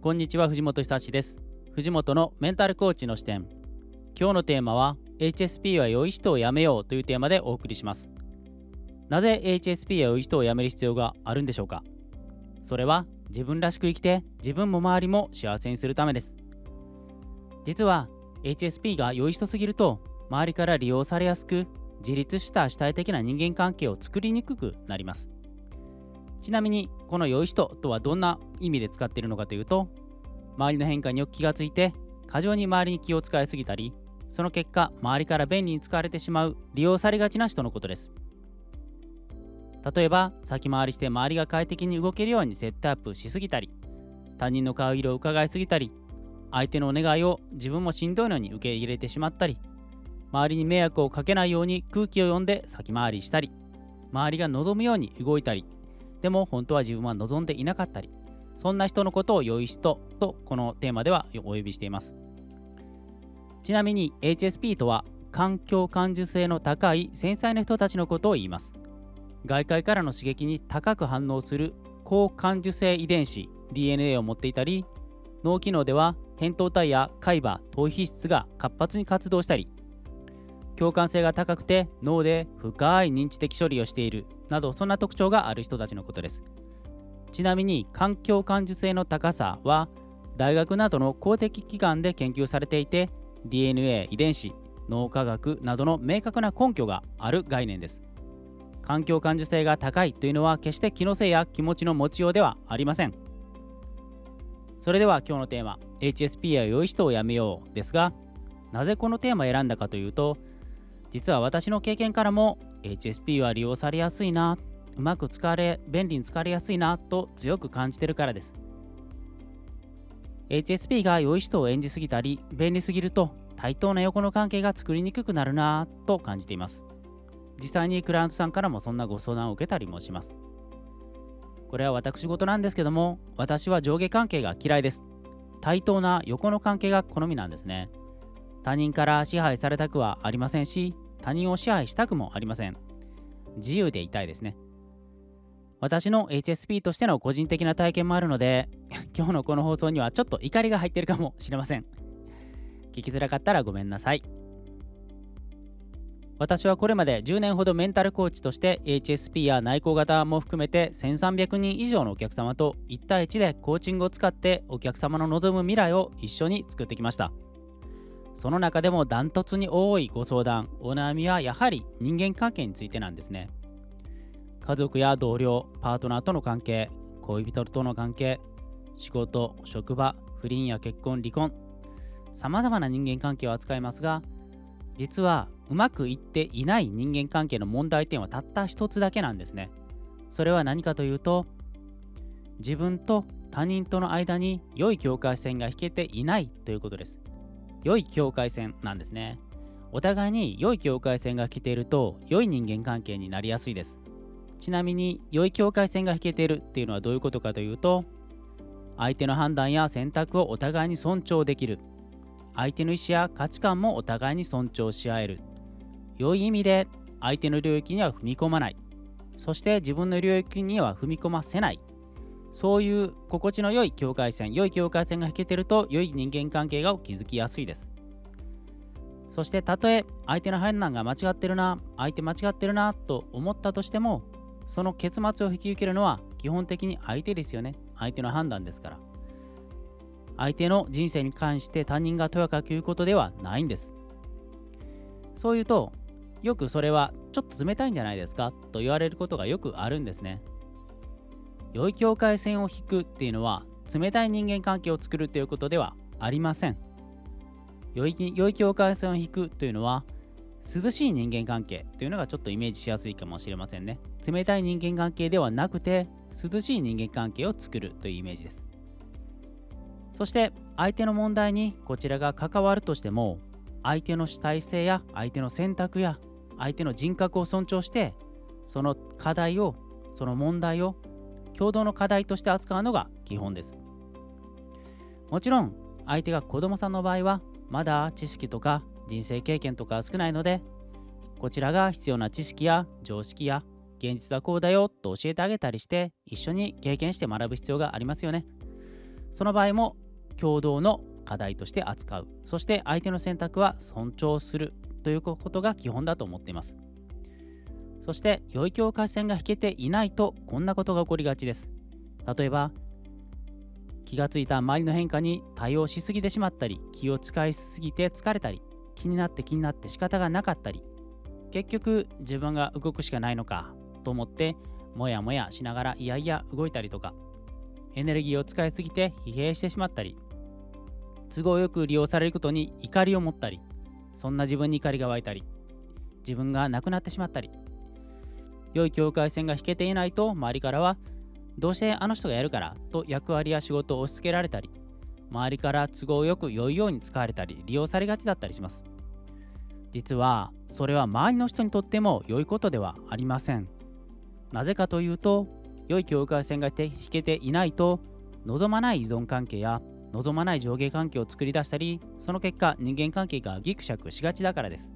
こんにちは、藤本久志です。藤本のメンタルコーチの視点。今日のテーマは HSP は良い人をやめようというテーマでお送りします。なぜ HSP は良い人をやめる必要があるんでしょうか。それは自分らしく生きて自分も周りも幸せにするためです。実は HSP が良い人すぎると周りから利用されやすく、自立した主体的な人間関係を作りにくくなります。ちなみにこの良い人とはどんな意味で使っているのかというと、周りの変化によく気がついて過剰に周りに気を使いすぎたり、その結果周りから便利に使われてしまう、利用されがちな人のことです。例えば先回りして周りが快適に動けるようにセットアップしすぎたり、他人の顔色をうかがいすぎたり、相手のお願いを自分もしんどいのに受け入れてしまったり、周りに迷惑をかけないように空気を読んで先回りしたり、周りが望むように動いたり、でも本当は自分は望んでいなかったり、そんな人のことを良い人とこのテーマではお呼びしています。ちなみに HSP とは環境感受性の高い繊細な人たちのことを言います。外界からの刺激に高く反応する高感受性遺伝子 DNA を持っていたり、脳機能では扁桃体や海馬、頭皮質が活発に活動したり、共感性が高くて脳で深い認知的処理をしているなど、そんな特徴がある人たちのことです。ちなみに環境感受性の高さは大学などの公的機関で研究されていて、 DNA、 遺伝子、脳科学などの明確な根拠がある概念です。環境感受性が高いというのは決して気のせいや気持ちの持ちようではありません。それでは今日のテーマ HSP は良い人をやめようですが、なぜこのテーマを選んだかというと、実は私の経験からも HSP は利用されやすいな、うまく使われ、便利に使われやすいなと強く感じてるからです。 HSP が良い人を演じすぎたり便利すぎると、対等な横の関係が作りにくくなるなと感じています。実際にクライアントさんからもそんなご相談を受けたりもします。これは私事なんですけども、私は上下関係が嫌いです。対等な横の関係が好みなんですね。他人から支配されたくはありませんし、他人を支配したくもありません。自由でいたいですね。私の HSP としての個人的な体験もあるので、今日のこの放送にはちょっと怒りが入っているかもしれません。聞きづらかったらごめんなさい。私はこれまで10年ほどメンタルコーチとして HSP や内向型も含めて1300人以上のお客様と1対1でコーチングを使って、お客様の望む未来を一緒に作ってきました。その中でもダントツに多いご相談、お悩みはやはり人間関係についてなんですね。家族や同僚、パートナーとの関係、恋人との関係、仕事、職場、不倫や結婚、離婚、様々な人間関係を扱いますが、実はうまくいっていない人間関係の問題点はたった一つだけなんですね。それは何かというと、自分と他人との間に良い境界線が引けていないということです。良い境界線なんですね。お互いに良い境界線が引けていると良い人間関係になりやすいです。ちなみに良い境界線が引けているっていうのはどういうことかというと、相手の判断や選択をお互いに尊重できる、相手の意思や価値観もお互いに尊重し合える、良い意味で相手の領域には踏み込まない、そして自分の領域には踏み込ませない、そういう心地の良い境界線、良い境界線が引けてると良い人間関係が築きやすいです。そしてたとえ相手の判断が間違ってるな、相手間違ってるなと思ったとしても、その結末を引き受けるのは基本的に相手ですよね。相手の判断ですから、相手の人生に関して他人がとやかく言うことではないんです。そう言うと、よくそれはちょっと冷たいんじゃないですかと言われることがよくあるんですね。良い境界線を引くっていうのは冷たい人間関係を作るということではありません。良い境界線を引くというのは涼しい人間関係というのがちょっとイメージしやすいかもしれませんね。冷たい人間関係ではなくて涼しい人間関係を作るというイメージです。そして相手の問題にこちらが関わるとしても、相手の主体性や相手の選択や相手の人格を尊重して、その課題を、その問題を共同の課題として扱うのが基本です。もちろん相手が子供さんの場合はまだ知識とか人生経験とか少ないので、こちらが必要な知識や常識や現実はこうだよと教えてあげたりして、一緒に経験して学ぶ必要がありますよね。その場合も共同の課題として扱う、そして相手の選択は尊重するということが基本だと思っています。そして良い境界線が引けていないとこんなことが起こりがちです。例えば気がついた周りの変化に対応しすぎてしまったり、気を使いすぎて疲れたり、気になって仕方がなかったり、結局自分が動くしかないのかと思ってもやもやしながらいやいや動いたりとか、エネルギーを使いすぎて疲弊してしまったり、都合よく利用されることに怒りを持ったり、そんな自分に怒りが湧いたり、自分がなくなってしまったり、良い境界線が引けていないと周りからはどうしてあの人がやるからと役割や仕事を押し付けられたり、周りから都合よく良いように使われたり利用されがちだったりします。実はそれは周りの人にとっても良いことではありません。なぜかというと、良い境界線が引けていないと望まない依存関係や望まない上下関係を作り出したり、その結果人間関係がギクシャクしがちだからです。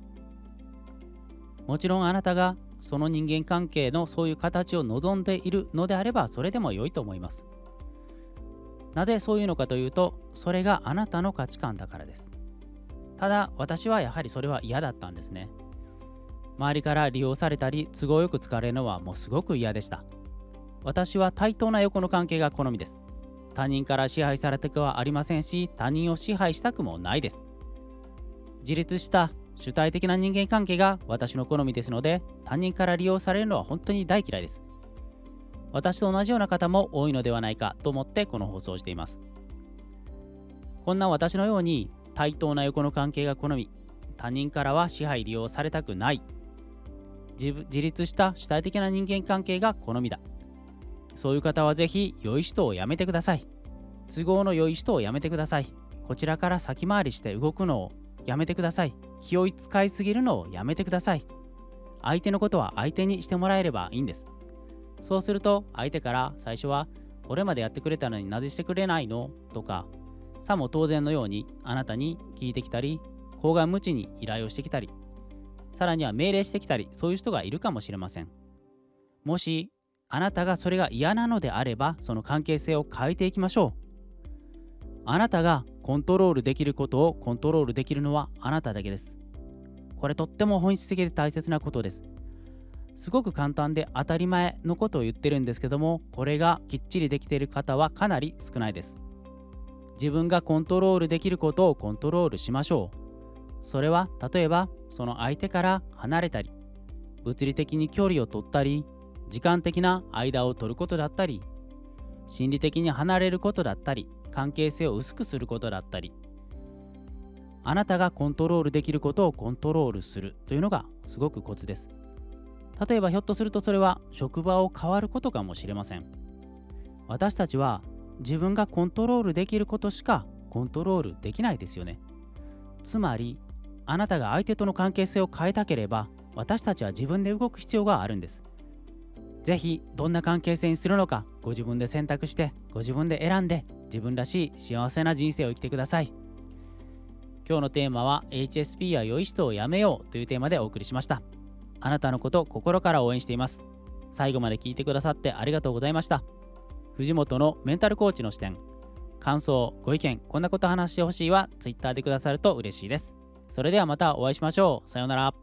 もちろんあなたがその人間関係のそういう形を望んでいるのであれば、それでも良いと思います。なぜそういうのかというと、それがあなたの価値観だからです。ただ私はやはりそれは嫌だったんですね。周りから利用されたり都合よく使われるのはもうすごく嫌でした。私は対等な横の関係が好みです。他人から支配されたくはありませんし、他人を支配したくもないです。自立した主体的な人間関係が私の好みですので、他人から利用されるのは本当に大嫌いです。私と同じような方も多いのではないかと思ってこの放送をしています。こんな私のように対等な横の関係が好み、他人からは支配利用されたくない、自立した主体的な人間関係が好みだ。そういう方はぜひ良い人をやめてください。都合の良い人をやめてください。こちらから先回りして動くのをやめてください。気を使いすぎるのをやめてください。相手のことは相手にしてもらえればいいんです。そうすると相手から最初はこれまでやってくれたのになぜしてくれないのとか、さも当然のようにあなたに聞いてきたり、厚顔無知に依頼をしてきたり、さらには命令してきたり、そういう人がいるかもしれません。もしあなたがそれが嫌なのであれば、その関係性を変えていきましょう。あなたがコントロールできることをコントロールできるのはあなただけです。これとっても本質的で大切なことです。すごく簡単で当たり前のことを言ってるんですけども、これがきっちりできている方はかなり少ないです。自分がコントロールできることをコントロールしましょう。それは例えばその相手から離れたり、物理的に距離を取ったり、時間的な間を取ることだったり、心理的に離れることだったり、関係性を薄くすることだったり、あなたがコントロールできることをコントロールするというのがすごくコツです。例えばひょっとするとそれは職場を変わることかもしれません。私たちは自分がコントロールできることしかコントロールできないですよね。つまりあなたが相手との関係性を変えたければ、私たちは自分で動く必要があるんです。ぜひどんな関係性にするのか、ご自分で選択して、ご自分で選んで、自分らしい幸せな人生を生きてください。今日のテーマは HSP は良い人をやめようというテーマでお送りしました。あなたのこと心から応援しています。最後まで聞いてくださってありがとうございました。藤本のメンタルコーチの視点、感想、ご意見、こんなこと話してほしいは Twitter でくださると嬉しいです。それではまたお会いしましょう。さようなら。